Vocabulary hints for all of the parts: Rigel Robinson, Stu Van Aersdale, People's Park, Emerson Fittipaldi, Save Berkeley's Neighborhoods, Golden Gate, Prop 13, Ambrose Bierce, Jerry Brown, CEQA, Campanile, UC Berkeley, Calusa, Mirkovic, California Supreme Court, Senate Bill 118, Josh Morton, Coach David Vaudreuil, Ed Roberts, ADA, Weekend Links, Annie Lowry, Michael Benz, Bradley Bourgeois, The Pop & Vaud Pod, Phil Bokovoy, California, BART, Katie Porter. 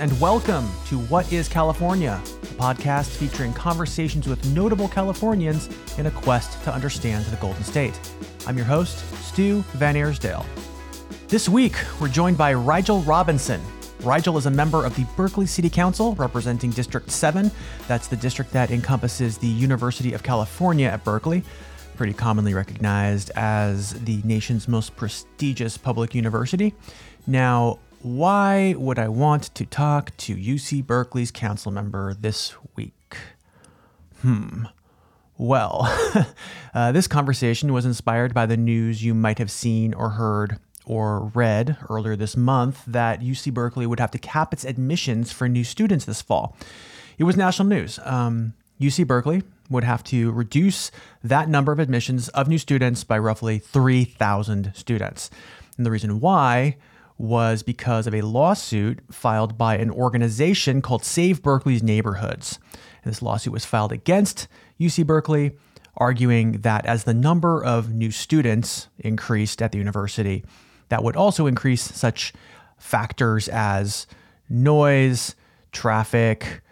and welcome to What is California, a podcast featuring conversations with notable Californians in a quest to understand the Golden State. I'm your host, Stu Van Aersdale. This week, we're joined by Rigel Robinson. Rigel is a member of the Berkeley City Council representing District 7. That's the district that encompasses the University of California at Berkeley, pretty commonly recognized as the nation's most prestigious public university. Now, why would I want to talk to UC Berkeley's council member this week? Well, this conversation was inspired by the news you might have seen or heard or read earlier this month that UC Berkeley would have to cap its admissions for new students this fall. It was national news. UC Berkeley would have to reduce that number of admissions of new students by roughly 3,000 students. And the reason why was because of a lawsuit filed by an organization called Save Berkeley's Neighborhoods. And this lawsuit was filed against UC Berkeley, arguing that as the number of new students increased at the university, that would also increase such factors as noise, traffic,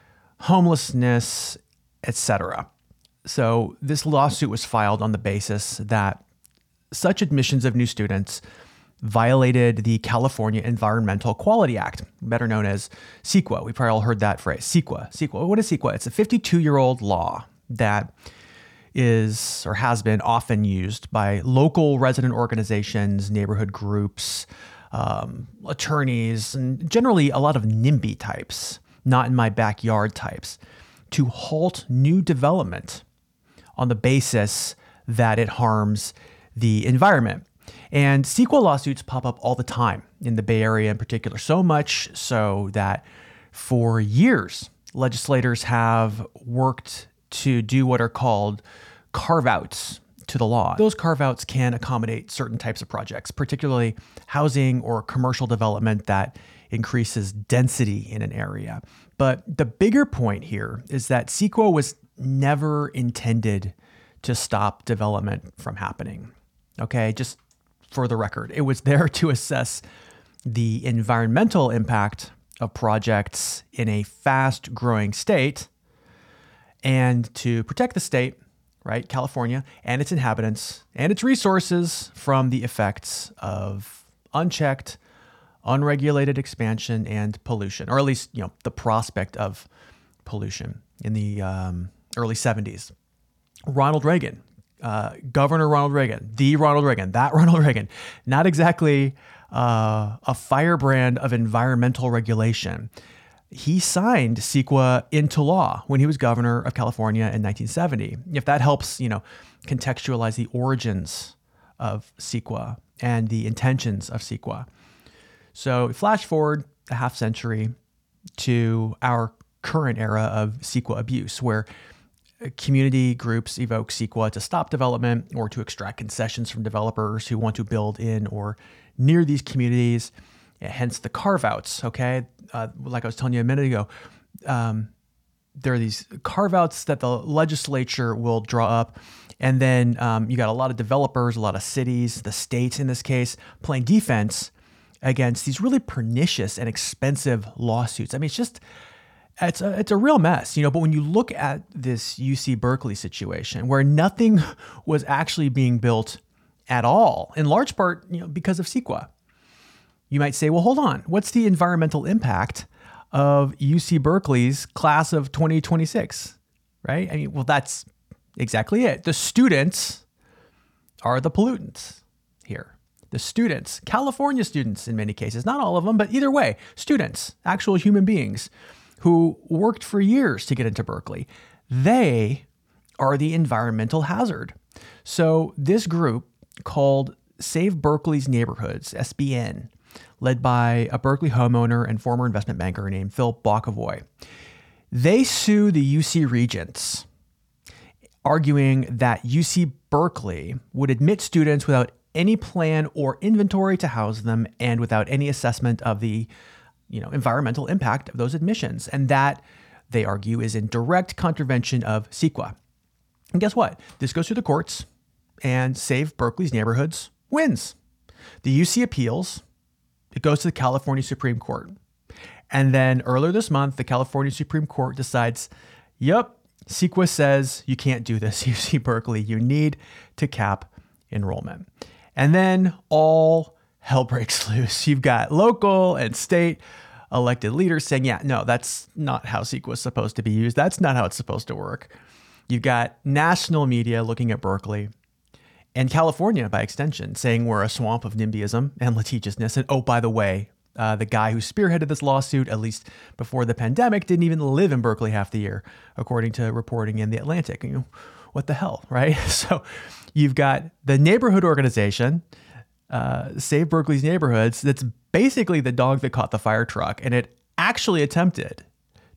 homelessness, etc. So this lawsuit was filed on the basis that such admissions of new students violated the California Environmental Quality Act, better known as CEQA. We probably all heard that phrase, CEQA. CEQA. What is CEQA? It's a 52-year-old law that is or has been often used by local resident organizations, neighborhood groups, attorneys, and generally a lot of NIMBY types, not in my backyard types, to halt new development on the basis that it harms the environment. And CEQA lawsuits pop up all the time in the Bay Area in particular, so much so that for years, legislators have worked to do what are called carve-outs to the law. Those carve-outs can accommodate certain types of projects, particularly housing or commercial development that increases density in an area. But the bigger point here is that CEQA was never intended to stop development from happening. Okay, just for the record, it was there to assess the environmental impact of projects in a fast-growing state and to protect the state, right, California, and its inhabitants and its resources from the effects of unchecked, unregulated expansion and pollution, or at least, you know, the prospect of pollution in the early 70s. Ronald Reagan, Governor Ronald Reagan, not exactly a firebrand of environmental regulation. He signed CEQA into law when he was governor of California in 1970. If that helps, you know, contextualize the origins of CEQA and the intentions of CEQA. So flash forward a half century to our current era of CEQA abuse, where community groups evoke CEQA to stop development or to extract concessions from developers who want to build in or near these communities, hence the carve-outs, okay? Like I was telling you a minute ago, there are these carve-outs that the legislature will draw up, and then you got a lot of developers, a lot of cities, the states in this case, playing defense against these really pernicious and expensive lawsuits. I mean, it's a real mess, you know, but when you look at this UC Berkeley situation where nothing was actually being built at all, in large part, you know, because of CEQA, you might say, well, hold on, what's the environmental impact of UC Berkeley's class of 2026, right? I mean, well, that's exactly it. The students are the pollutants here. The students, California students in many cases, not all of them, but either way, students, actual human beings who worked for years to get into Berkeley, they are the environmental hazard. So this group called Save Berkeley's Neighborhoods, SBN, led by a Berkeley homeowner and former investment banker named Phil Bokovoy, they sue the UC Regents, arguing that UC Berkeley would admit students without any plan or inventory to house them and without any assessment of the, you know, environmental impact of those admissions. And that, they argue, is in direct contravention of CEQA. And guess what? This goes through the courts and Save Berkeley's Neighborhoods wins. The UC appeals. It goes to the California Supreme Court. And then earlier this month, the California Supreme Court decides, yep, CEQA says you can't do this, UC Berkeley. You need to cap enrollment. And then all hell breaks loose. You've got local and state elected leaders saying, yeah, no, that's not how CEQA is supposed to be used. That's not how it's supposed to work. You've got national media looking at Berkeley and California, by extension, saying we're a swamp of NIMBYism and litigiousness. And oh, by the way, the guy who spearheaded this lawsuit, at least before the pandemic, didn't even live in Berkeley half the year, according to reporting in The Atlantic. You know, what the hell, right? So you've got the neighborhood organization, Save Berkeley's Neighborhoods, that's basically the dog that caught the fire truck. And it actually attempted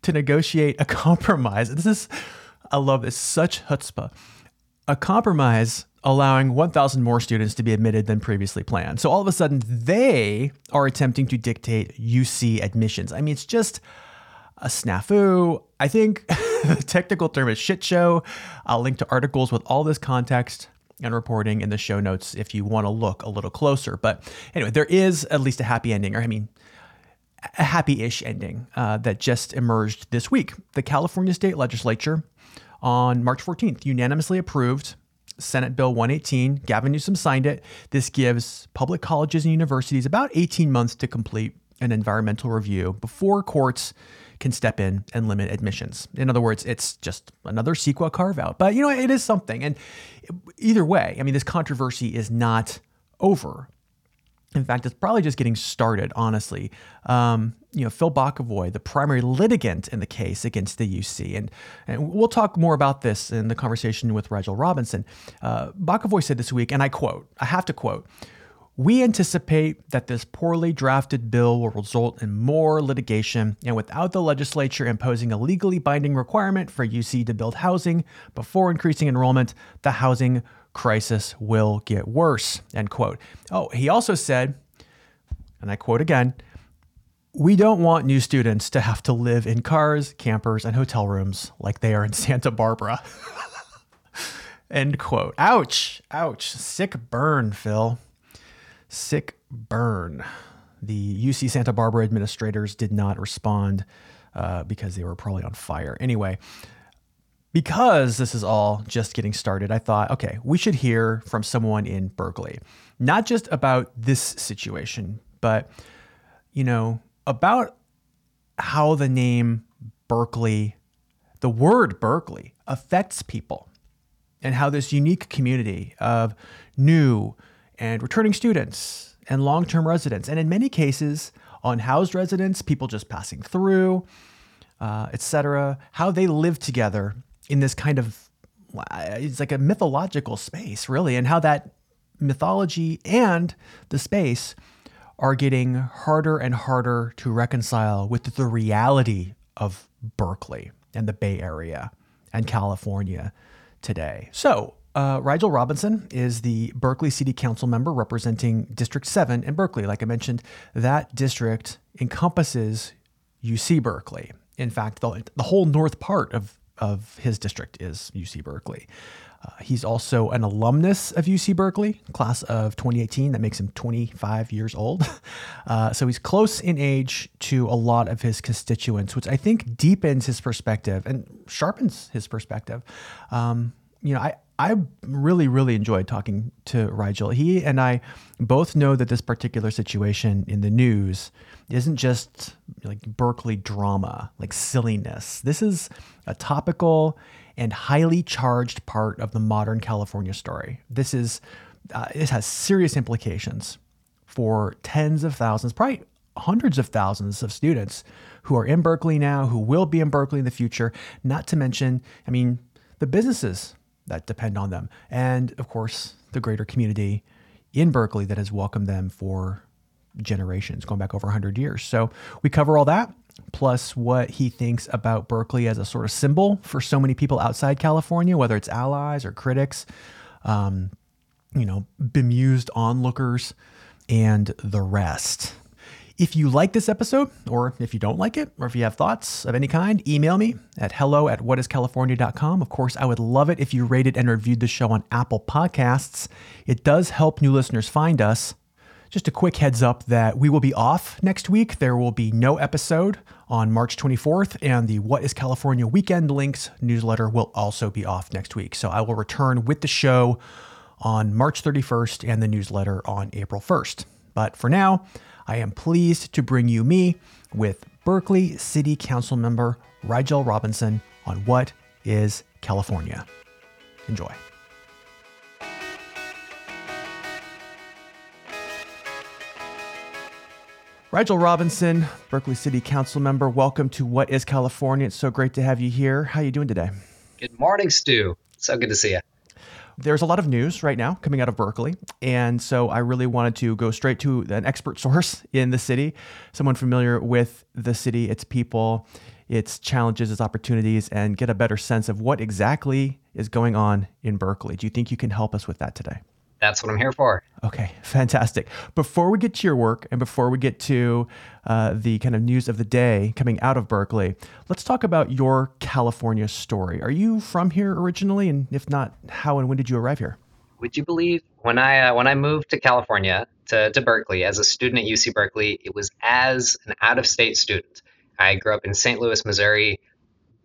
to negotiate a compromise. This is, I love this, such chutzpah. A compromise allowing 1,000 more students to be admitted than previously planned. So all of a sudden, they are attempting to dictate UC admissions. I mean, it's just a snafu. I think the technical term is shit show. I'll link to articles with all this context and reporting in the show notes if you want to look a little closer. But anyway, there is at least a happy ending, or I mean, a happy-ish ending that just emerged this week. The California State Legislature on March 14th unanimously approved Senate Bill 118. Gavin Newsom signed it. This gives public colleges and universities about 18 months to complete an environmental review before courts can step in and limit admissions. In other words, it's just another CEQA carve-out. But, you know, it is something. And either way, I mean, this controversy is not over. In fact, it's probably just getting started, honestly. You know, Phil Bokovoy, the primary litigant in the case against the UC, and we'll talk more about this in the conversation with Rigel Robinson. Bokovoy said this week, and I quote, I have to quote, "We anticipate that this poorly drafted bill will result in more litigation, and without the legislature imposing a legally binding requirement for UC to build housing before increasing enrollment, the housing crisis will get worse," end quote. Oh, he also said, and I quote again, "We don't want new students to have to live in cars, campers, and hotel rooms like they are in Santa Barbara." End quote. Ouch. Ouch. Sick burn, Phil. Sick burn. The UC Santa Barbara administrators did not respond because they were probably on fire. Anyway, because this is all just getting started, I thought, okay, we should hear from someone in Berkeley, not just about this situation, but, you know, about how the name Berkeley, the word Berkeley, affects people and how this unique community of new and returning students and long-term residents, and in many cases, unhoused residents, people just passing through, et cetera, how they live together in this kind of, it's like a mythological space, really, and how that mythology and the space are getting harder and harder to reconcile with the reality of Berkeley and the Bay Area and California today. So Rigel Robinson is the Berkeley City Council member representing District 7 in Berkeley. Like I mentioned, that district encompasses UC Berkeley. In fact, the whole north part of his district is UC Berkeley. He's also an alumnus of UC Berkeley, class of 2018. That makes him 25 years old. So he's close in age to a lot of his constituents, which I think deepens his perspective and sharpens his perspective. You know, I really, really enjoyed talking to Rigel. He and I both know that this particular situation in the news isn't just like Berkeley drama, like silliness. This is a topical and highly charged part of the modern California story. This is, it has serious implications for tens of thousands, probably hundreds of thousands of students who are in Berkeley now, who will be in Berkeley in the future, not to mention, I mean, the businesses that depend on them. And of course, the greater community in Berkeley that has welcomed them for generations, going back over 100 years. So we cover all that, plus what he thinks about Berkeley as a sort of symbol for so many people outside California, whether it's allies or critics, you know, bemused onlookers, and the rest. If you like this episode, or if you don't like it, or if you have thoughts of any kind, email me at hello@whatiscalifornia.com. Of course, I would love it if you rated and reviewed the show on Apple Podcasts. It does help new listeners find us. Just a quick heads up that we will be off next week. There will be no episode on March 24th, and the What is California Weekend Links newsletter will also be off next week. So I will return with the show on March 31st and the newsletter on April 1st. But for now, I am pleased to bring you me with Berkeley City Council member Rigel Robinson on What is California. Enjoy. Rigel Robinson, Berkeley City Council member, welcome to What is California. It's so great to have you here. How are you doing today? Good morning, Stu. So good to see you. There's a lot of news right now coming out of Berkeley, and so I really wanted to go straight to an expert source in the city, someone familiar with the city, its people, its challenges, its opportunities, and get a better sense of what exactly is going on in Berkeley. Do you think you can help us with that today? That's what I'm here for. Okay, fantastic. Before we get to your work and before we get to the kind of news of the day coming out of Berkeley, let's talk about your California story. Are you from here originally? And if not, how and when did you arrive here? Would you believe when I moved to California, to Berkeley, as a student at UC Berkeley, it was as an out-of-state student. I grew up in St. Louis, Missouri,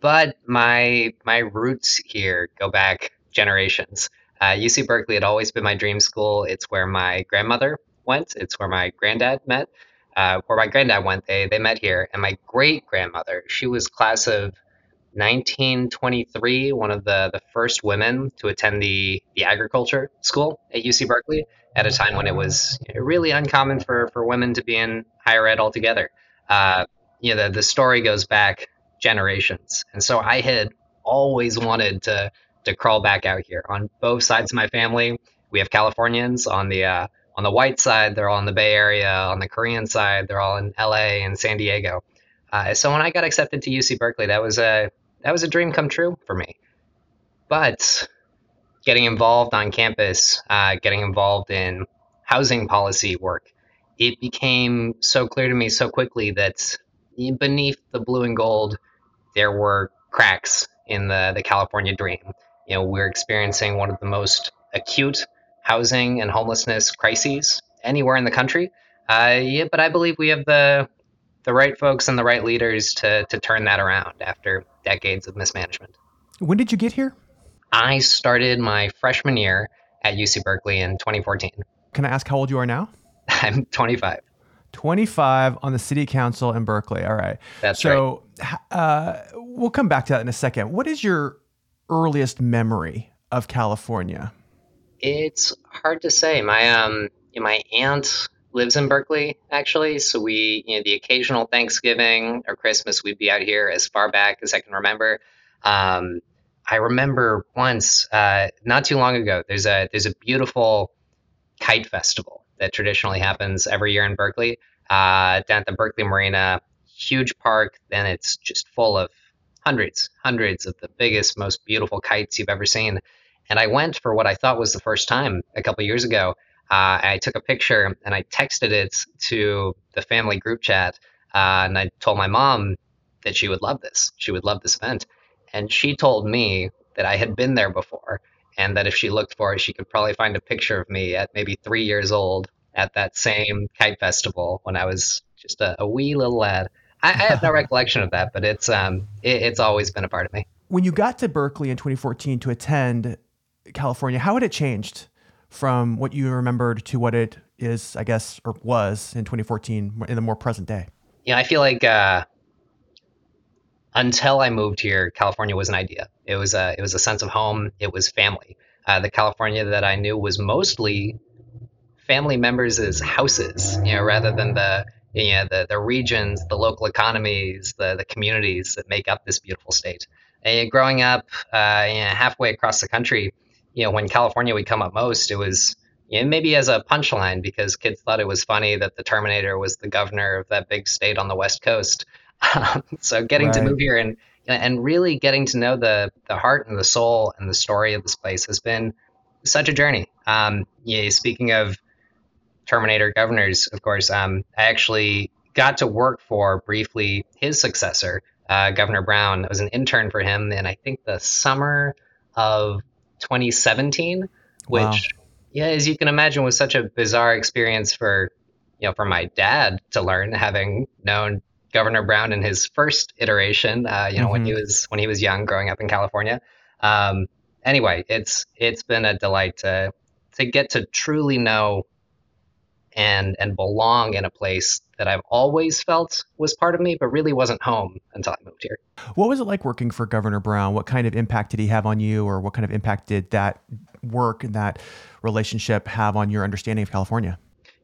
but my roots here go back generations. UC Berkeley had always been my dream school. It's where my grandmother went. It's where my granddad met. They met here. And my great-grandmother, she was class of 1923, one of the first women to attend the agriculture school at UC Berkeley at a time when it was really uncommon for women to be in higher ed altogether. The story goes back generations. And so I had always wanted to crawl back out here. On both sides of my family, we have Californians. On the white side, they're all in the Bay Area. On the Korean side, they're all in LA and San Diego. So when I got accepted to UC Berkeley, that was a dream come true for me. But getting involved on campus, getting involved in housing policy work, it became so clear to me so quickly that beneath the blue and gold, there were cracks in the California dream. We're experiencing one of the most acute housing and homelessness crises anywhere in the country. But I believe we have the right folks and the right leaders to turn that around after decades of mismanagement. When did you get here? I started my freshman year at UC Berkeley in 2014. Can I ask how old you are now? I'm 25. 25 on the city council in Berkeley. All right. That's so, right. So we'll come back to that in a second. What is your earliest memory of California? It's hard to say. My aunt lives in Berkeley, actually. So we, the occasional Thanksgiving or Christmas, we'd be out here as far back as I can remember. I remember once, not too long ago, there's a beautiful kite festival that traditionally happens every year in Berkeley, down at the Berkeley Marina, huge park. Then it's just full of hundreds of the biggest, most beautiful kites you've ever seen. And I went for what I thought was the first time a couple years ago. I took a picture and I texted it to the family group chat. And I told my mom that she would love this. She would love this event. And she told me that I had been there before and that if she looked for it, she could probably find a picture of me at maybe 3 years old at that same kite festival when I was just a wee little lad. I have no recollection of that, but it's always been a part of me. When you got to Berkeley in 2014 to attend California, how had it changed from what you remembered to what it is, I guess, or was in 2014 in the more present day? Yeah, I feel like until I moved here, California was an idea. It was a sense of home. It was family. The California that I knew was mostly family members' as houses, rather than the regions, the local economies, the communities that make up this beautiful state. And growing up halfway across the country, when California would come up most, it was maybe as a punchline because kids thought it was funny that the Terminator was the governor of that big state on the West Coast. So getting to move here and really getting to know the heart and the soul and the story of this place has been such a journey. Speaking of Terminator governors, of course, I actually got to work for briefly his successor, Governor Brown. I was an intern for him in, I think, the summer of 2017, which Yeah, as you can imagine, was such a bizarre experience for, you know, for my dad to learn, having known Governor Brown in his first iteration, when he was young, growing up in California. Anyway, it's been a delight to get to truly know and belong in a place that I've always felt was part of me, but really wasn't home until I moved here. What was it like working for Governor Brown? What kind of impact did he have on you, or what kind of impact did that work and that relationship have on your understanding of California?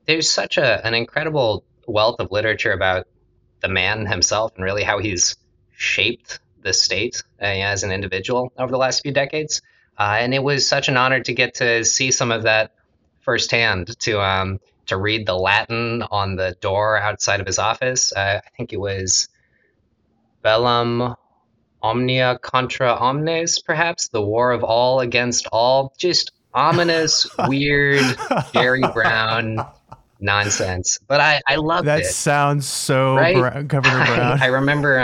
There's such an incredible wealth of literature about the man himself and really how he's shaped the state as an individual over the last few decades. And it was such an honor to get to see some of that firsthand, to read the Latin on the door outside of his office. I think it was Bellum Omnia Contra Omnes, perhaps, the war of all against all. Just ominous, weird, Jerry Brown nonsense. But I loved that. That sounds so right? Governor Brown. I remember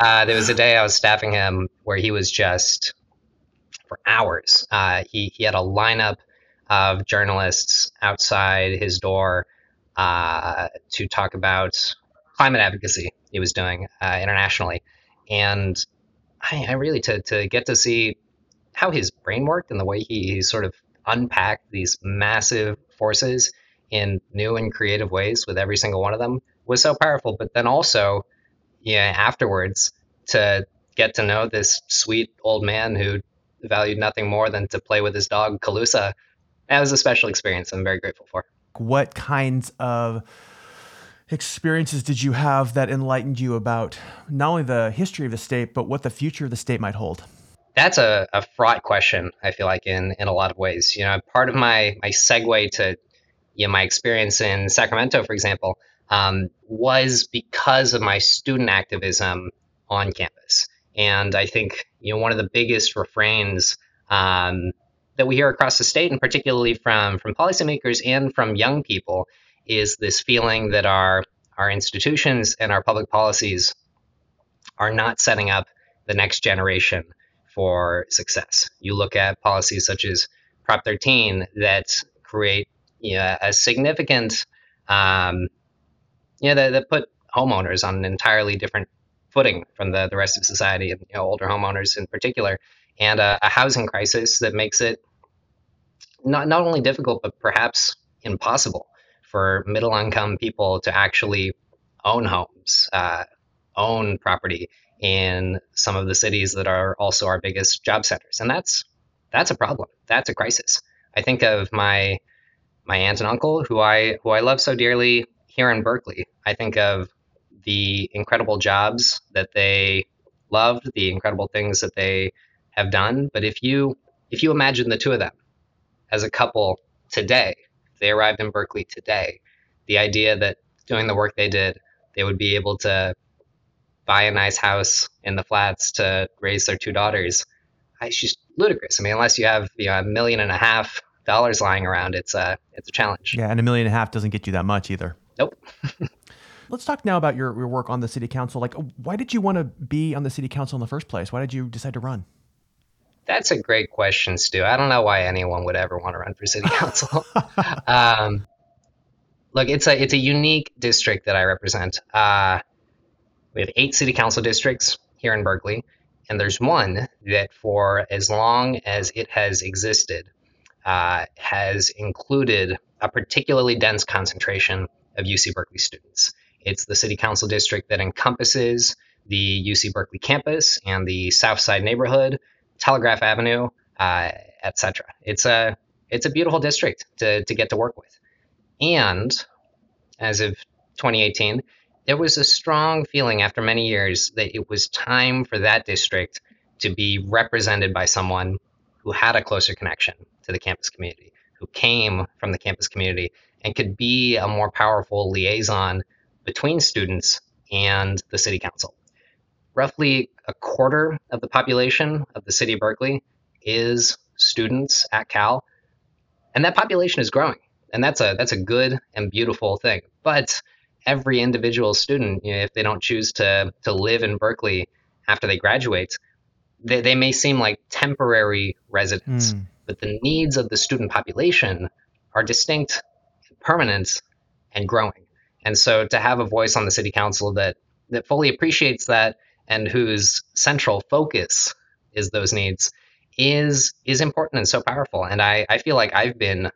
there was a day I was staffing him where he was just, for hours, he had a lineup of journalists outside his door to talk about climate advocacy he was doing internationally. And I really, to get to see how his brain worked and the way he sort of unpacked these massive forces in new and creative ways with every single one of them was so powerful. But then also, afterwards, to get to know this sweet old man who valued nothing more than to play with his dog, Calusa, that was a special experience I'm very grateful for. What kinds of experiences did you have that enlightened you about not only the history of the state, but what the future of the state might hold? That's a fraught question, I feel like, in a lot of ways. Part of my segue to my experience in Sacramento, for example, was because of my student activism on campus. And I think, one of the biggest refrains that we hear across the state, and particularly from policymakers and from young people, is this feeling that our institutions and our public policies are not setting up the next generation for success. You look at policies such as Prop 13 that create a significant, that put homeowners on an entirely different footing from the rest of society, and older homeowners in particular, and a housing crisis that makes it not only difficult, but perhaps impossible for middle-income people to actually own homes, own property in some of the cities that are also our biggest job centers. And that's a problem. That's a crisis. I think of my aunt and uncle, who I love so dearly here in Berkeley. I think of the incredible jobs that they loved, the incredible things that they have done. But if you imagine the two of them as a couple today, if they arrived in Berkeley today, the idea that doing the work they did, they would be able to buy a nice house in the flats to raise their two daughters, it's just ludicrous. I mean, unless you have $1.5 million lying around, it's a challenge. Yeah, and $1.5 million doesn't get you that much either. Nope. Let's talk now about your work on the city council. Like, why did you want to be on the city council in the first place? Why did you decide to run? That's a great question, Stu. I don't know why anyone would ever want to run for city council. Look, it's a unique district that I represent. We have 8 city council districts here in Berkeley, and there's one that for as long as it has existed, has included a particularly dense concentration of UC Berkeley students. It's the city council district that encompasses the UC Berkeley campus and the South Side neighborhood, Telegraph Avenue, et cetera. It's a beautiful district to get to work with. And as of 2018, there was a strong feeling after many years that it was time for that district to be represented by someone who had a closer connection to the campus community, who came from the campus community and could be a more powerful liaison between students and the city council. Roughly a quarter of the population of the city of Berkeley is students at Cal, and that population is growing, and that's a good and beautiful thing. But every individual student, if they don't choose to live in Berkeley after they graduate, they may seem like temporary residents. that the needs of the student population are distinct, permanent, and growing. And so to have a voice on the city council that fully appreciates that and whose central focus is those needs is important and so powerful. And I feel like I've been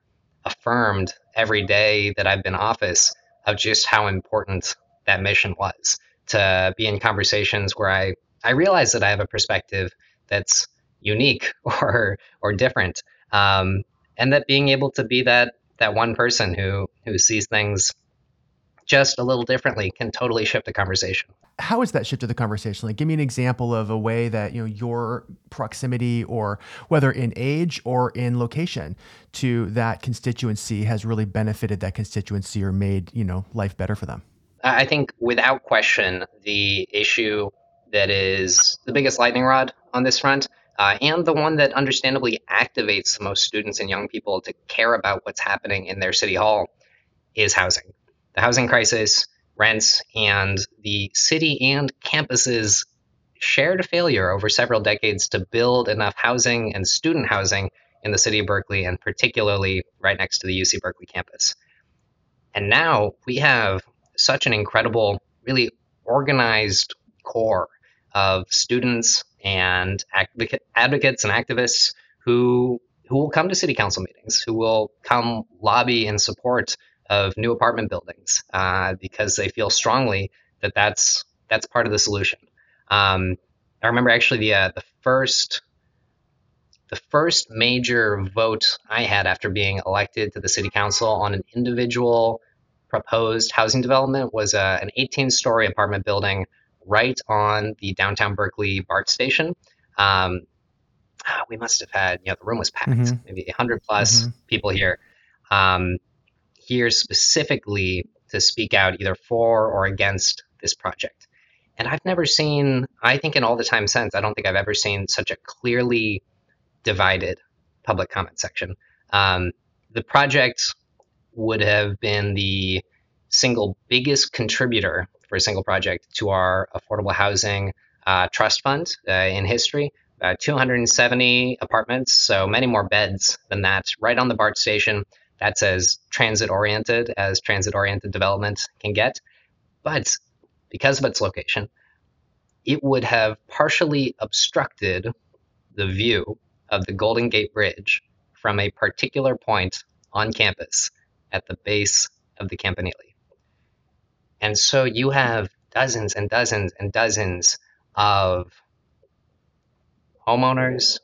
affirmed every day that I've been in office of just how important that mission was, to be in conversations where I realize that I have a perspective that's unique or different. And that being able to be that one person who sees things just a little differently can totally shift the conversation. How has that shifted the conversation? Like, give me an example of a way that, you know, your proximity, or whether in age or in location, to that constituency has really benefited that constituency or made, you know, life better for them. I think without question, the issue that is the biggest lightning rod on this front, and the one that understandably activates the most students and young people to care about what's happening in their city hall, is housing. The housing crisis, rents, and the city and campuses shared a failure over several decades to build enough housing and student housing in the city of Berkeley, and particularly right next to the UC Berkeley campus. And now we have such an incredible, really organized core of students and advocates and activists who will come to city council meetings, who will come lobby in support of new apartment buildings because they feel strongly that that's part of the solution. I remember actually the first major vote I had after being elected to the city council on an individual proposed housing development was an 18-story apartment building right on the downtown Berkeley BART station. We must have had, you know, the room was packed, maybe 100 plus people here specifically to speak out either for or against this project. And I've never seen, I think in all the time since, I don't think I've ever seen such a clearly divided public comment section. The project would have been the single biggest contributor for a single project to our affordable housing trust fund in history. 270 apartments, so many more beds than that, right on the BART station. That's as transit-oriented as transit-oriented development can get. But because of its location, it would have partially obstructed the view of the Golden Gate Bridge from a particular point on campus at the base of the Campanile. And so you have dozens and dozens and dozens of homeowners,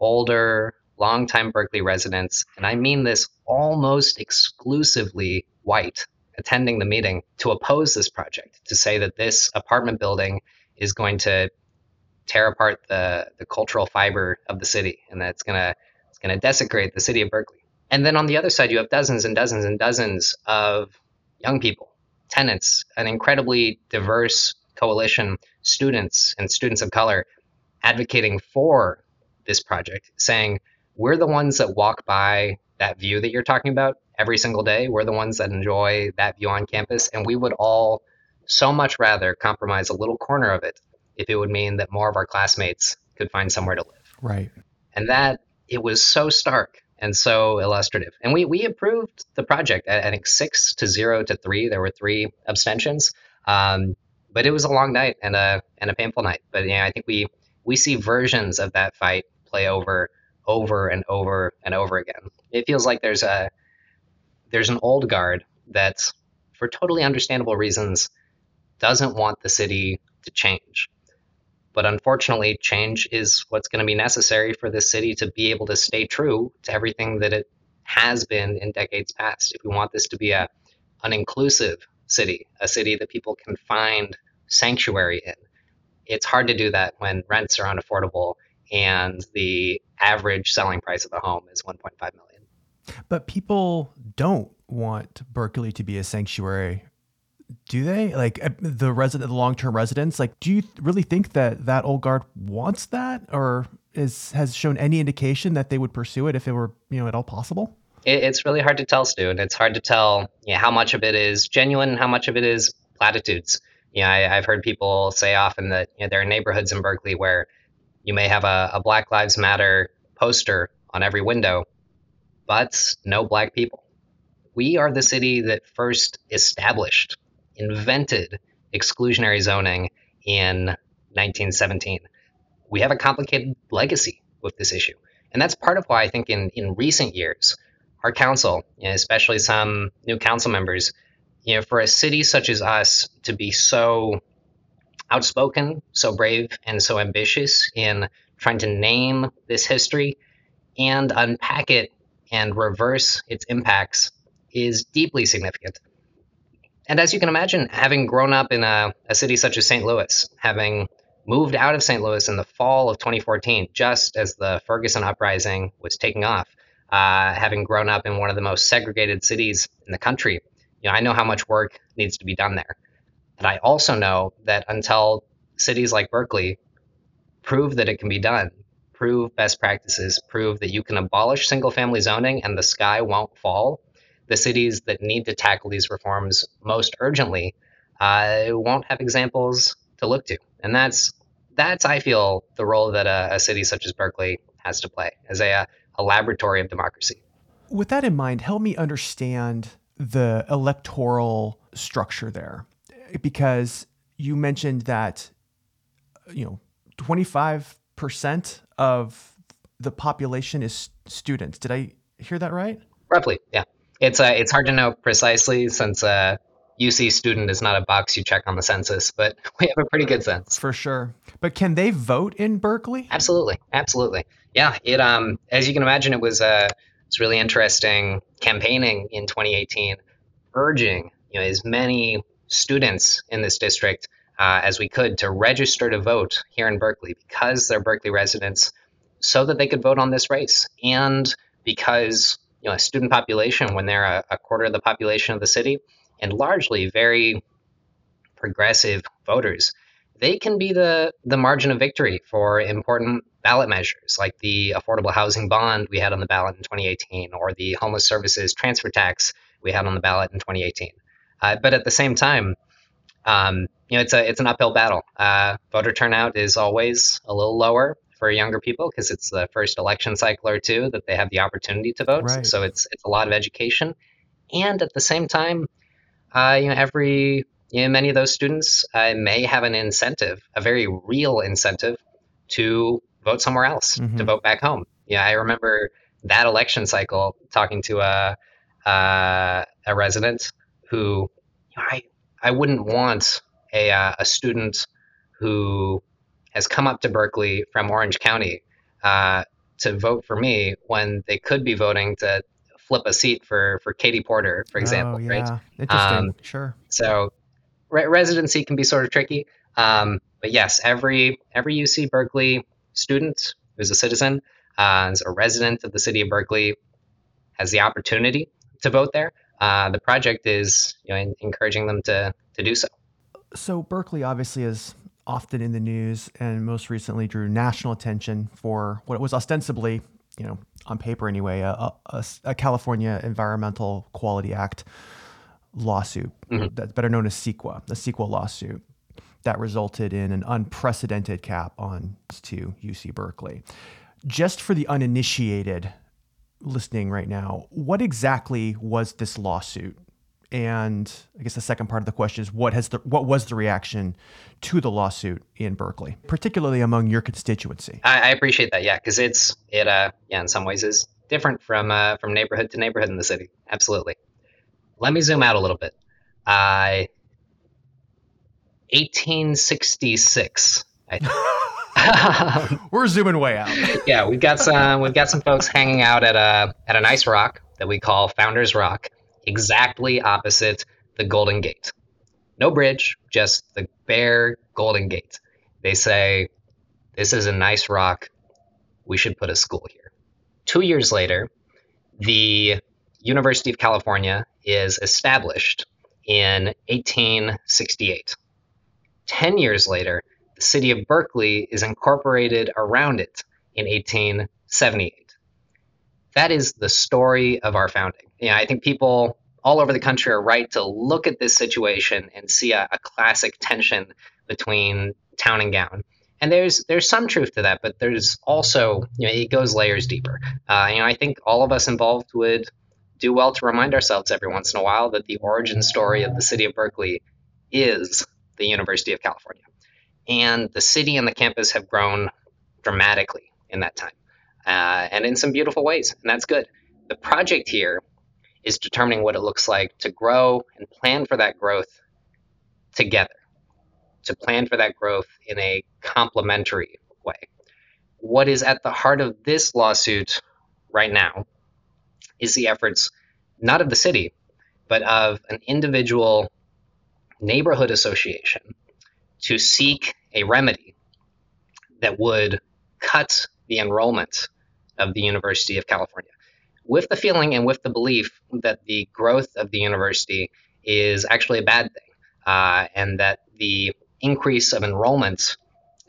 older, longtime Berkeley residents, and I mean this almost exclusively white, attending the meeting to oppose this project, to say that this apartment building is going to tear apart the cultural fiber of the city, and that it's going to desecrate the city of Berkeley. And then on the other side, you have dozens and dozens and dozens of young people, tenants, an incredibly diverse coalition, students and students of color advocating for this project, saying, we're the ones that walk by that view that you're talking about every single day. We're the ones that enjoy that view on campus. And we would all so much rather compromise a little corner of it if it would mean that more of our classmates could find somewhere to live. Right. And that, it was so stark and so illustrative. And we approved the project at, I think, 6-0-3. There were 3 abstentions. But it was a long night and a painful night. But yeah, I think we see versions of that fight play over and over and over again. It feels like there's an old guard that, for totally understandable reasons, doesn't want the city to change. But unfortunately, change is what's going to be necessary for this city to be able to stay true to everything that it has been in decades past. If we want this to be an inclusive city, a city that people can find sanctuary in, it's hard to do that when rents are unaffordable and the average selling price of a home is $1.5 million. But people don't want Berkeley to be a sanctuary, do they? Like the long-term residents, like, do you really think that old guard wants that, or has shown any indication that they would pursue it if it were, you know, at all possible? It's really hard to tell, Stu, and it's hard to tell, you know, how much of it is genuine and how much of it is platitudes. You know, I've heard people say often that, you know, there are neighborhoods in Berkeley where you may have a Black Lives Matter poster on every window, but no Black people. We are the city that first established, invented exclusionary zoning in 1917. We have a complicated legacy with this issue. And that's part of why I think in recent years, our council, especially some new council members, for a city such as us to be so outspoken, so brave, and so ambitious in trying to name this history and unpack it and reverse its impacts is deeply significant. And as you can imagine, having grown up in a city such as St. Louis, having moved out of St. Louis in the fall of 2014, just as the Ferguson uprising was taking off, having grown up in one of the most segregated cities in the country, I know how much work needs to be done there. But I also know that until cities like Berkeley prove that it can be done, prove best practices, prove that you can abolish single-family zoning and the sky won't fall, the cities that need to tackle these reforms most urgently won't have examples to look to. And that's I feel, the role that a city such as Berkeley has to play as a laboratory of democracy. With that in mind, help me understand the electoral structure there, because you mentioned that 25% of the population is students. Did I hear that right? Roughly, yeah. It's hard to know precisely since UC student is not a box you check on the census, but we have a pretty good sense. For sure. But can they vote in Berkeley? Absolutely. Yeah. It as you can imagine, it was it's really interesting campaigning in 2018, urging as many students in this district as we could to register to vote here in Berkeley because they're Berkeley residents, so that they could vote on this race, and because a student population, when they're a quarter of the population of the city, and largely very progressive voters, they can be the margin of victory for important ballot measures like the affordable housing bond we had on the ballot in 2018, or the homeless services transfer tax we had on the ballot in 2018. But at the same time, it's an uphill battle. Voter turnout is always a little lower for younger people because it's the first election cycle or two that they have the opportunity to vote. Right. So it's a lot of education. And at the same time, many of those students may have an incentive, a very real incentive, to vote somewhere else, to vote back home. Yeah, I remember that election cycle talking to a resident who I wouldn't want a student who has come up to Berkeley from Orange County to vote for me when they could be voting to flip a seat for Katie Porter, for example. Oh, yeah. Right? Interesting. Sure. So residency can be sort of tricky. But yes, every UC Berkeley student who's a citizen, is a resident of the city of Berkeley, has the opportunity to vote there. The project is encouraging them to do so. So Berkeley obviously is often in the news, and most recently drew national attention for what was ostensibly, on paper anyway, a California Environmental Quality Act lawsuit, that's better known as CEQA, the CEQA lawsuit that resulted in an unprecedented cap on to UC Berkeley. Just for the uninitiated listening right now, what exactly was this lawsuit? And I guess the second part of the question is, what was the reaction to the lawsuit in Berkeley, particularly among your constituency? I appreciate that, yeah, because in some ways is different from neighborhood to neighborhood in the city. Absolutely. Let me zoom out a little bit. 1866. I think. We're zooming way out. Yeah, we've got some folks hanging out at an ice rock that we call Founders Rock, exactly opposite the Golden Gate. No bridge, just the bare Golden Gate. They say, this is a nice rock. We should put a school here. 2 years later, the University of California is established in 1868. 10 years later, the city of Berkeley is incorporated around it in 1878. That is the story of our founding. I think people all over the country are right to look at this situation and see a classic tension between town and gown. And there's some truth to that, but there's also, you know, it goes layers deeper. I think all of us involved would do well to remind ourselves every once in a while that the origin story of the city of Berkeley is the University of California. And the city and the campus have grown dramatically in that time, and in some beautiful ways, and that's good. The project here is determining what it looks like to grow and plan for that growth together, to plan for that growth in a complementary way. What is at the heart of this lawsuit right now is the efforts, not of the city, but of an individual neighborhood association to seek a remedy that would cut the enrollment of the University of California, with the feeling and with the belief that the growth of the university is actually a bad thing, and that the increase of enrollment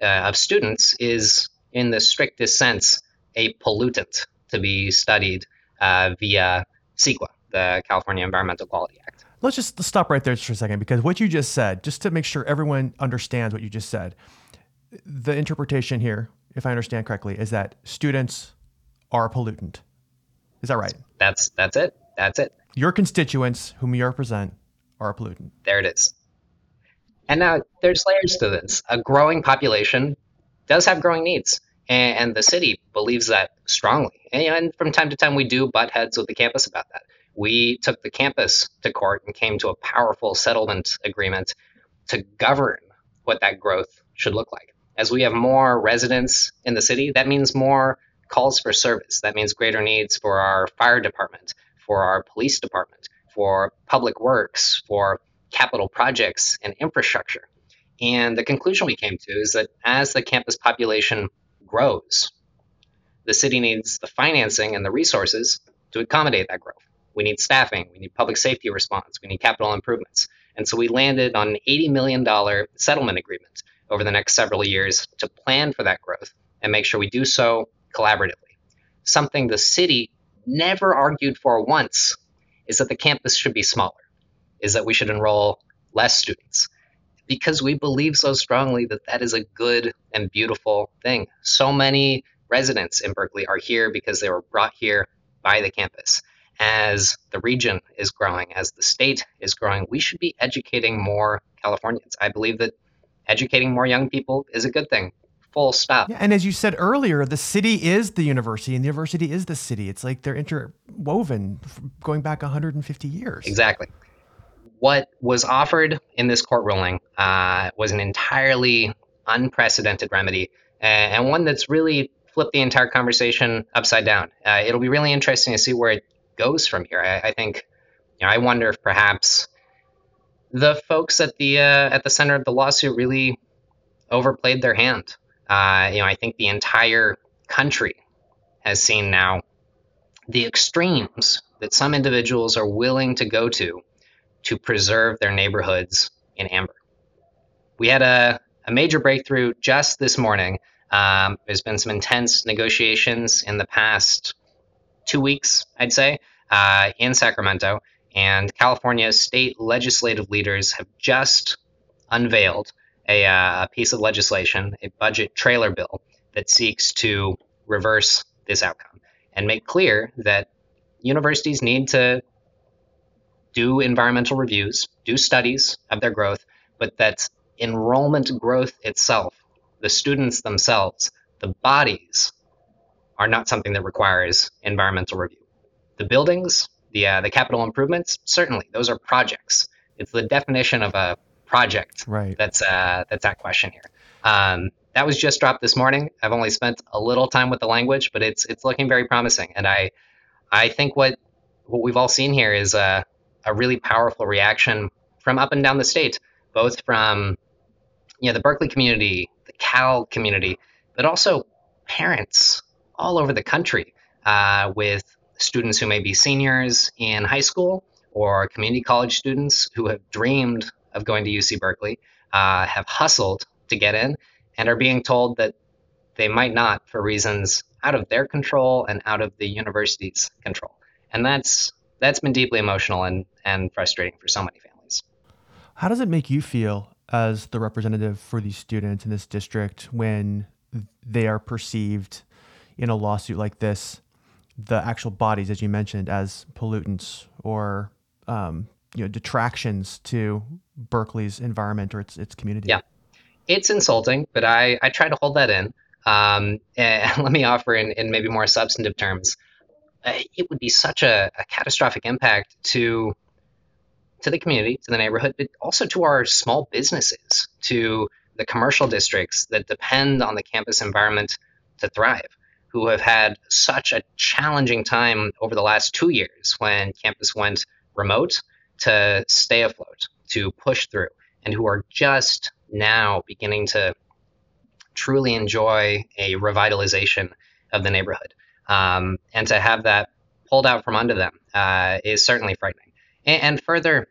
of students is, in the strictest sense, a pollutant to be studied via CEQA, the California Environmental Quality Act. Let's just stop right there just for a second, because what you just said, just to make sure everyone understands what you just said, the interpretation here, if I understand correctly, is that students are a pollutant. Is that right? That's it. Your constituents, whom you represent, are a pollutant. There it is. And now there's layers to this. A growing population does have growing needs, and the city believes that strongly. And from time to time, we do butt heads with the campus about that. We took the campus to court and came to a powerful settlement agreement to govern what that growth should look like. As we have more residents in the city, that means more calls for service. That means greater needs for our fire department, for our police department, for public works, for capital projects and infrastructure. And the conclusion we came to is that as the campus population grows, the city needs the financing and the resources to accommodate that growth. We need staffing, we need public safety response, we need capital improvements. And so we landed on an $80 million settlement agreement over the next several years to plan for that growth and make sure we do so collaboratively. Something the city never argued for once is that the campus should be smaller, is that we should enroll less students, because we believe so strongly that that is a good and beautiful thing. So many residents in Berkeley are here because they were brought here by the campus. As the region is growing, as the state is growing, we should be educating more Californians. I believe that educating more young people is a good thing, full stop. Yeah, and as you said earlier, the city is the university and the university is the city. It's like they're interwoven going back 150 years. Exactly. What was offered in this court ruling was an entirely unprecedented remedy, and one that's really flipped the entire conversation upside down. It'll be really interesting to see where it goes from here. I think, you know, I wonder if perhaps the folks at the center of the lawsuit really overplayed their hand. I think the entire country has seen now the extremes that some individuals are willing to go to preserve their neighborhoods in amber. We had a major breakthrough just this morning. There's been some intense negotiations in the past 2 weeks, I'd say, in Sacramento, and California state legislative leaders have just unveiled a piece of legislation, a budget trailer bill that seeks to reverse this outcome and make clear that universities need to do environmental reviews, do studies of their growth, but that enrollment growth itself, the students themselves, the bodies, are not something that requires environmental review. The buildings, the capital improvements, certainly those are projects. It's the definition of a project, right, that's that question here. That was just dropped this morning. I've only spent a little time with the language, but it's looking very promising. And I think what we've all seen here is a really powerful reaction from up and down the state, both from the Berkeley community, the Cal community, but also parents all over the country, with students who may be seniors in high school or community college students who have dreamed of going to UC Berkeley, have hustled to get in, and are being told that they might not for reasons out of their control and out of the university's control. And that's been deeply emotional and frustrating for so many families. How does it make you feel as the representative for these students in this district when they are perceived in a lawsuit like this, the actual bodies, as you mentioned, as pollutants or detractions to Berkeley's environment or its community? Yeah, it's insulting, but I try to hold that in. And let me offer in maybe more substantive terms. It would be such a catastrophic impact to the community, to the neighborhood, but also to our small businesses, to the commercial districts that depend on the campus environment to thrive, who have had such a challenging time over the last 2 years when campus went remote to stay afloat, to push through, and who are just now beginning to truly enjoy a revitalization of the neighborhood. And to have that pulled out from under them is certainly frightening. And further,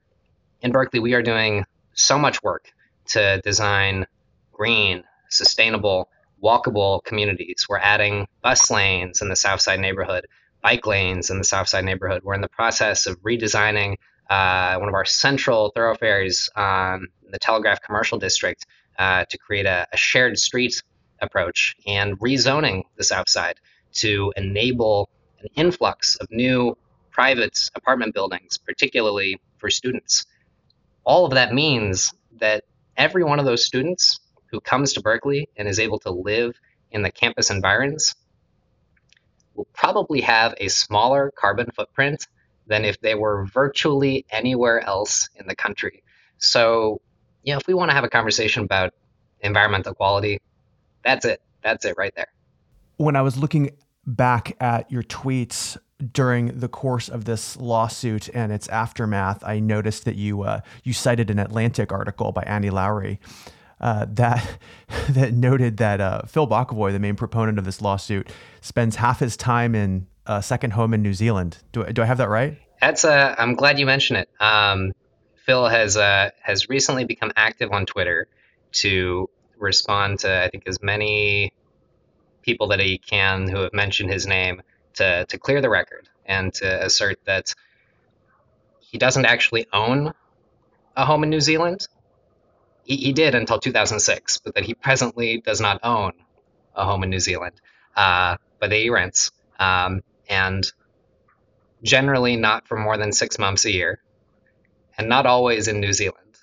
in Berkeley, we are doing so much work to design green, sustainable, walkable communities. We're adding bus lanes in the South Side neighborhood, bike lanes in the South Side neighborhood. We're in the process of redesigning one of our central thoroughfares, the Telegraph commercial district, to create a shared street approach, and rezoning the South Side to enable an influx of new private apartment buildings, particularly for students. All of that means that every one of those students who comes to Berkeley and is able to live in the campus environs will probably have a smaller carbon footprint than if they were virtually anywhere else in the country. So, if we want to have a conversation about environmental quality, that's it. That's it right there. When I was looking back at your tweets during the course of this lawsuit and its aftermath, I noticed that you cited an Atlantic article by Annie Lowry that noted that Phil Bokovoy, the main proponent of this lawsuit, spends half his time in a second home in New Zealand. Do I have that right? I'm glad you mentioned it. Phil has recently become active on Twitter to respond to, I think, as many people that he can who have mentioned his name to clear the record and to assert that he doesn't actually own a home in New Zealand. He did until 2006, but that he presently does not own a home in New Zealand, but that he rents, and generally not for more than 6 months a year. And not always in New Zealand,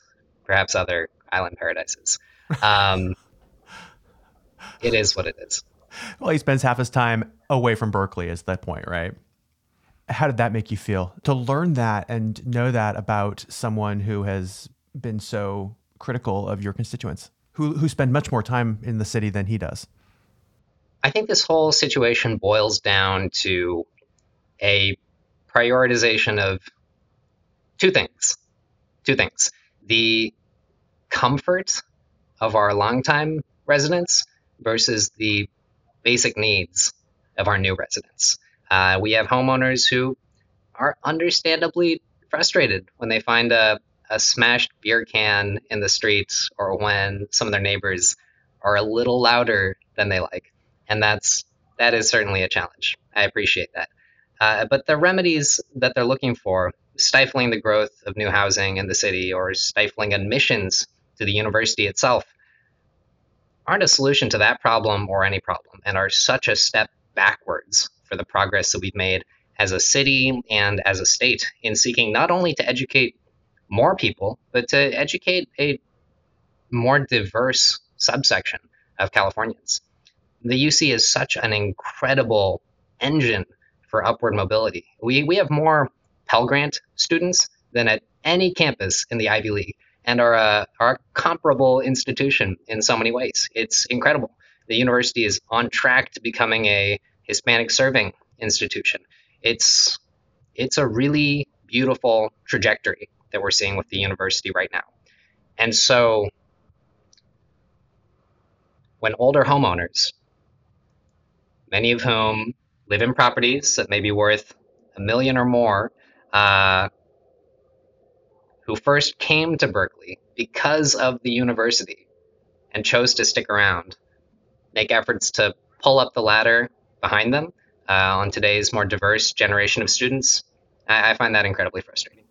perhaps other island paradises. It is what it is. Well, he spends half his time away from Berkeley is that point, right? How did that make you feel to learn that and know that about someone who has been so critical of your constituents who spend much more time in the city than he does? I think this whole situation boils down to a prioritization of two things. The comfort of our longtime residents versus the basic needs of our new residents. We have homeowners who are understandably frustrated when they find a smashed beer can in the streets or when some of their neighbors are a little louder than they like. And that is certainly a challenge. I appreciate that. But the remedies that they're looking for, stifling the growth of new housing in the city or stifling admissions to the university itself, aren't a solution to that problem or any problem, and are such a step backwards for the progress that we've made as a city and as a state in seeking not only to educate more people, but to educate a more diverse subsection of Californians. The UC is such an incredible engine for upward mobility. We have more Pell Grant students than at any campus in the Ivy League, and are a comparable institution in so many ways. It's incredible. The university is on track to becoming a Hispanic serving institution. It's a really beautiful trajectory that we're seeing with the university right now. And so when older homeowners, many of whom live in properties that may be worth $1 million or more, who first came to Berkeley because of the university and chose to stick around, make efforts to pull up the ladder behind them on today's more diverse generation of students, I find that incredibly frustrating.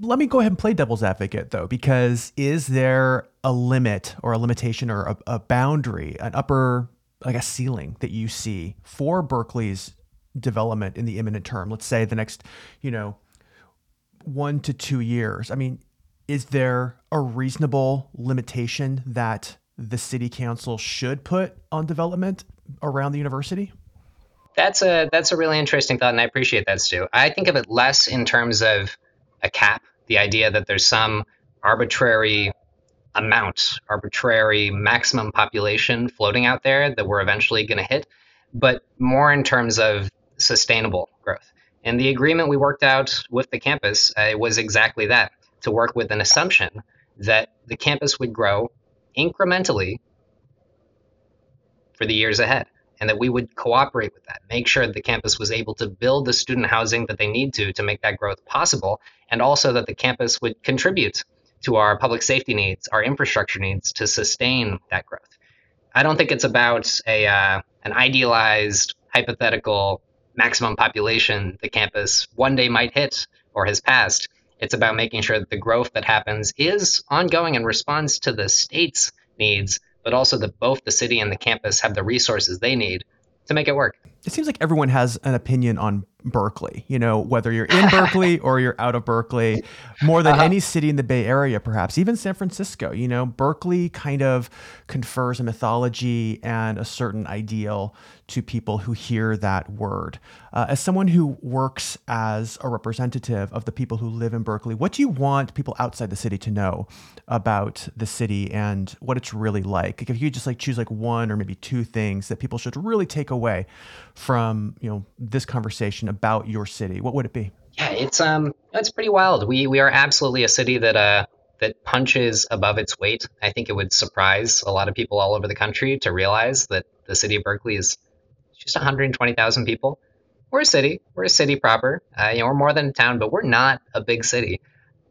Let me go ahead and play devil's advocate, though, because is there a limit or a limitation or a boundary, an upper, like a ceiling that you see for Berkeley's development in the imminent term? Let's say the next, 1 to 2 years. I mean, is there a reasonable limitation that the city council should put on development around the university? That's a really interesting thought, and I appreciate that, Stu. I think of it less in terms of a cap, the idea that there's some arbitrary amount, arbitrary maximum population floating out there that we're eventually going to hit, but more in terms of sustainable growth. And the agreement we worked out with the campus was exactly that, to work with an assumption that the campus would grow incrementally for the years ahead, and that we would cooperate with that, make sure that the campus was able to build the student housing that they need to make that growth possible, and also that the campus would contribute to our public safety needs, our infrastructure needs to sustain that growth. I don't think it's about an idealized, hypothetical maximum population the campus one day might hit or has passed. It's about making sure that the growth that happens is ongoing and responds to the state's needs, but also that both the city and the campus have the resources they need to make it work. It seems like everyone has an opinion on Berkeley, whether you're in Berkeley or you're out of Berkeley, more than any city in the Bay Area, perhaps, even San Francisco. Berkeley kind of confers a mythology and a certain ideal to people who hear that word. As someone who works as a representative of the people who live in Berkeley, what do you want people outside the city to know about the city and what it's really like? If you just choose one or maybe two things that people should really take away from this conversation about your city, what would it be? Yeah, it's pretty wild. We are absolutely a city that punches above its weight. I think it would surprise a lot of people all over the country to realize that the city of Berkeley is just 120,000 people. We're a city proper. We're more than a town, but we're not a big city,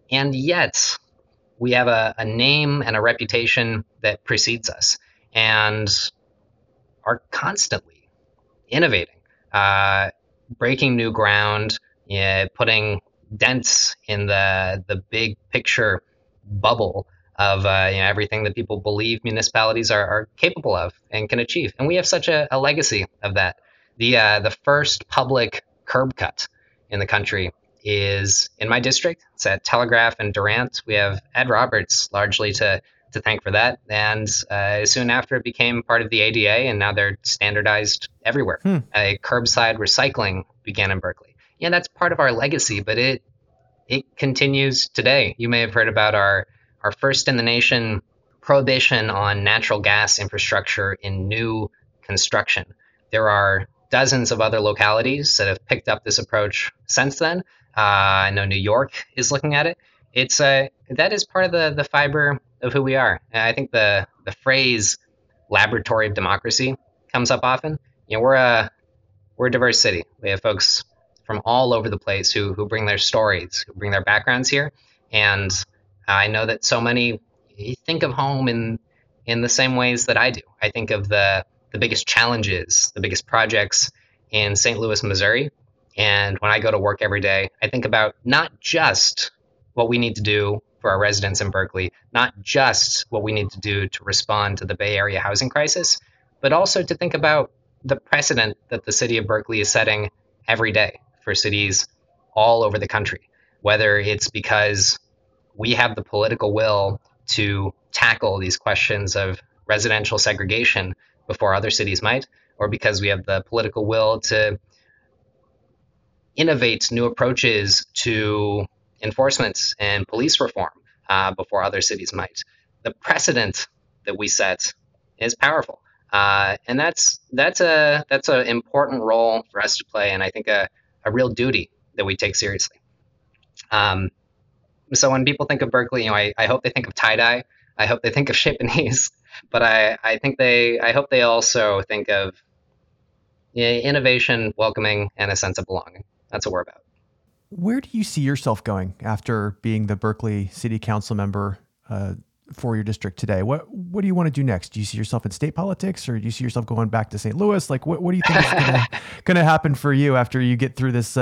and yet we have a name and a reputation that precedes us and are constantly innovating, breaking new ground, putting dents in the big picture bubble of everything that people believe municipalities are capable of and can achieve. And we have such a legacy of that. The first public curb cut in the country is in my district. It's at Telegraph and Durant. We have Ed Roberts largely to thank for that. And soon after it became part of the ADA, and now they're standardized everywhere. Curbside recycling began in Berkeley. Yeah, that's part of our legacy, but it continues today. You may have heard about our first in the nation prohibition on natural gas infrastructure in new construction. There are dozens of other localities that have picked up this approach since then. I know New York is looking at it. It's that is part of the fiber of who we are. And I think the phrase laboratory of democracy comes up often. We're a diverse city. We have folks from all over the place who bring their stories, who bring their backgrounds here. And I know that so many think of home in the same ways that I do. I think of the biggest challenges, the biggest projects in St. Louis, Missouri. And when I go to work every day, I think about not just what we need to do for our residents in Berkeley, not just what we need to do to respond to the Bay Area housing crisis, but also to think about the precedent that the city of Berkeley is setting every day for cities all over the country, whether it's because we have the political will to tackle these questions of residential segregation before other cities might, or because we have the political will to innovate new approaches to enforcement and police reform before other cities might. The precedent that we set is powerful. And that's an important role for us to play, and I think a real duty that we take seriously. So when people think of Berkeley, I hope they think of tie-dye. I hope they think of Japanese, but I hope they also think of innovation, welcoming, and a sense of belonging. That's what we're about. Where do you see yourself going after being the Berkeley City Council member for your district today? What do you want to do next? Do you see yourself in state politics, or do you see yourself going back to St. Louis? Like, what do you think is going to happen for you after you get through this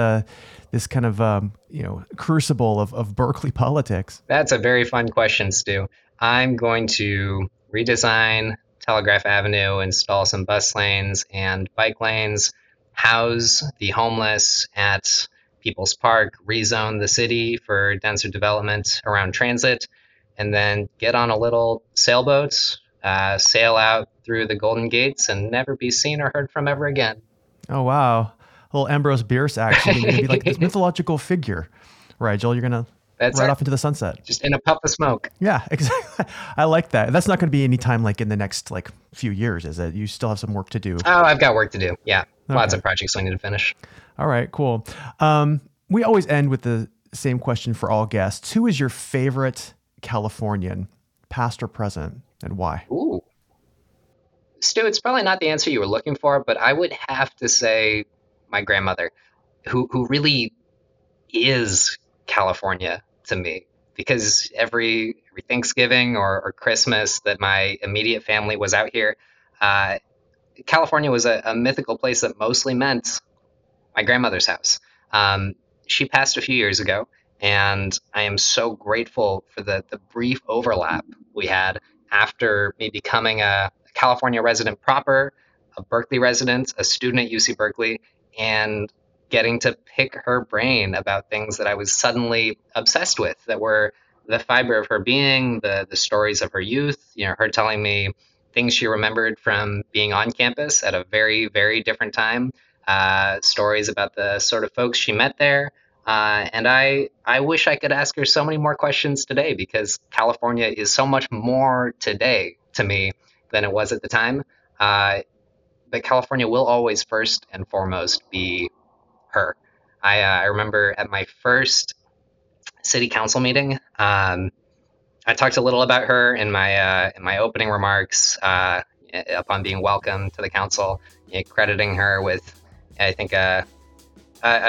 this kind of crucible of Berkeley politics? That's a very fun question, Stu. I'm going to redesign Telegraph Avenue, install some bus lanes and bike lanes, house the homeless at People's Park, rezone the city for denser development around transit, and then get on a little sailboat, sail out through the Golden Gates, and never be seen or heard from ever again. Oh, wow. A little Ambrose Bierce, actually. Maybe like this mythological figure, Rigel. You're going to ride off into the sunset. Just in a puff of smoke. Yeah, exactly. I like that. That's not going to be any time like in the next few years, is it? You still have some work to do. Oh, I've got work to do. Yeah. Okay. Lots of projects I need to finish. All right, cool. We always end with the same question for all guests. Who is your favorite Californian, past or present, and why? Ooh. Stu, it's probably not the answer you were looking for, but I would have to say my grandmother, who really is California to me, because every Thanksgiving or Christmas that my immediate family was out here, California was a mythical place that mostly meant my grandmother's house. She passed a few years ago, and I am so grateful for the brief overlap we had after me becoming a California resident proper, a Berkeley resident, a student at UC Berkeley, and getting to pick her brain about things that I was suddenly obsessed with that were the fiber of her being, the stories of her youth, her telling me things she remembered from being on campus at a very, very different time, stories about the sort of folks she met there. And I wish I could ask her so many more questions today, because California is so much more today to me than it was at the time. But California will always first and foremost be her. I remember at my first city council meeting, I talked a little about her in my opening remarks upon being welcomed to the council, crediting her with, I think, a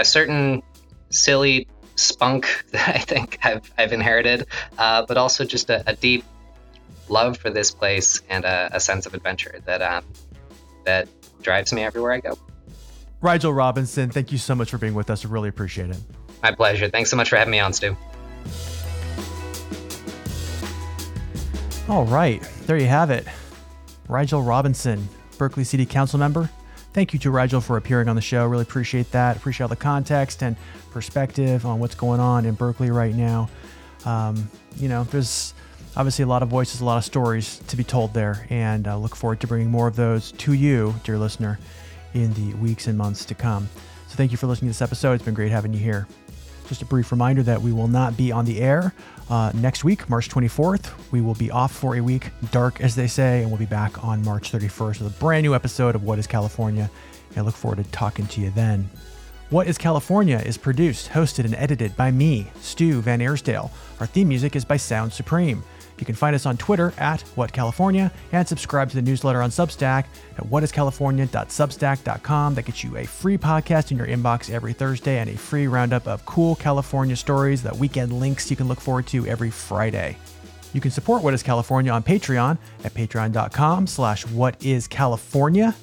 certain silly spunk that I think I've inherited, but also just a deep love for this place and a sense of adventure that drives me everywhere I go. Rigel Robinson, thank you so much for being with us. I really appreciate it. My pleasure. Thanks so much for having me on, Stu. All right, there you have it. Rigel Robinson, Berkeley City Council member. Thank you to Rigel for appearing on the show. Really appreciate that. Appreciate all the context and perspective on what's going on in Berkeley right now. There's obviously a lot of voices, a lot of stories to be told there, and I look forward to bringing more of those to you, dear listener, in the weeks and months to come. So thank you for listening to this episode. It's been great having you here. Just a brief reminder that we will not be on the air next week, March 24th. We will be off for a week, dark as they say, and we'll be back on March 31st with a brand new episode of What is California? And I look forward to talking to you then. What is California is produced, hosted, and edited by me, Stu Van Aersdale. Our theme music is by Sound Supreme. You can find us on Twitter at WhatCalifornia and subscribe to the newsletter on Substack at whatiscalifornia.substack.com. That gets you a free podcast in your inbox every Thursday and a free roundup of cool California stories, that weekend links you can look forward to every Friday. You can support What is California on Patreon at patreon.com/whatiscalifornia.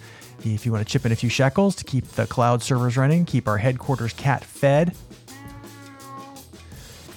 If you want to chip in a few shekels to keep the cloud servers running, keep our headquarters cat fed.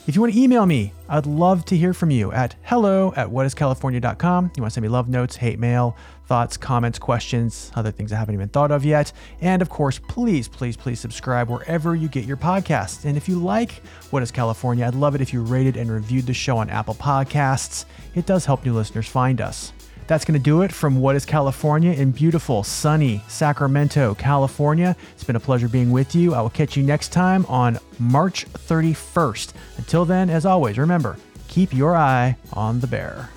If you want to email me, I'd love to hear from you at hello@whatiscalifornia.com. You want to send me love notes, hate mail, thoughts, comments, questions, other things I haven't even thought of yet. And of course, please, please, please subscribe wherever you get your podcasts. And if you like What is California, I'd love it if you rated and reviewed the show on Apple Podcasts. It does help new listeners find us. That's going to do it from What is California in beautiful, sunny Sacramento, California. It's been a pleasure being with you. I will catch you next time on March 31st. Until then, as always, remember, keep your eye on the bear.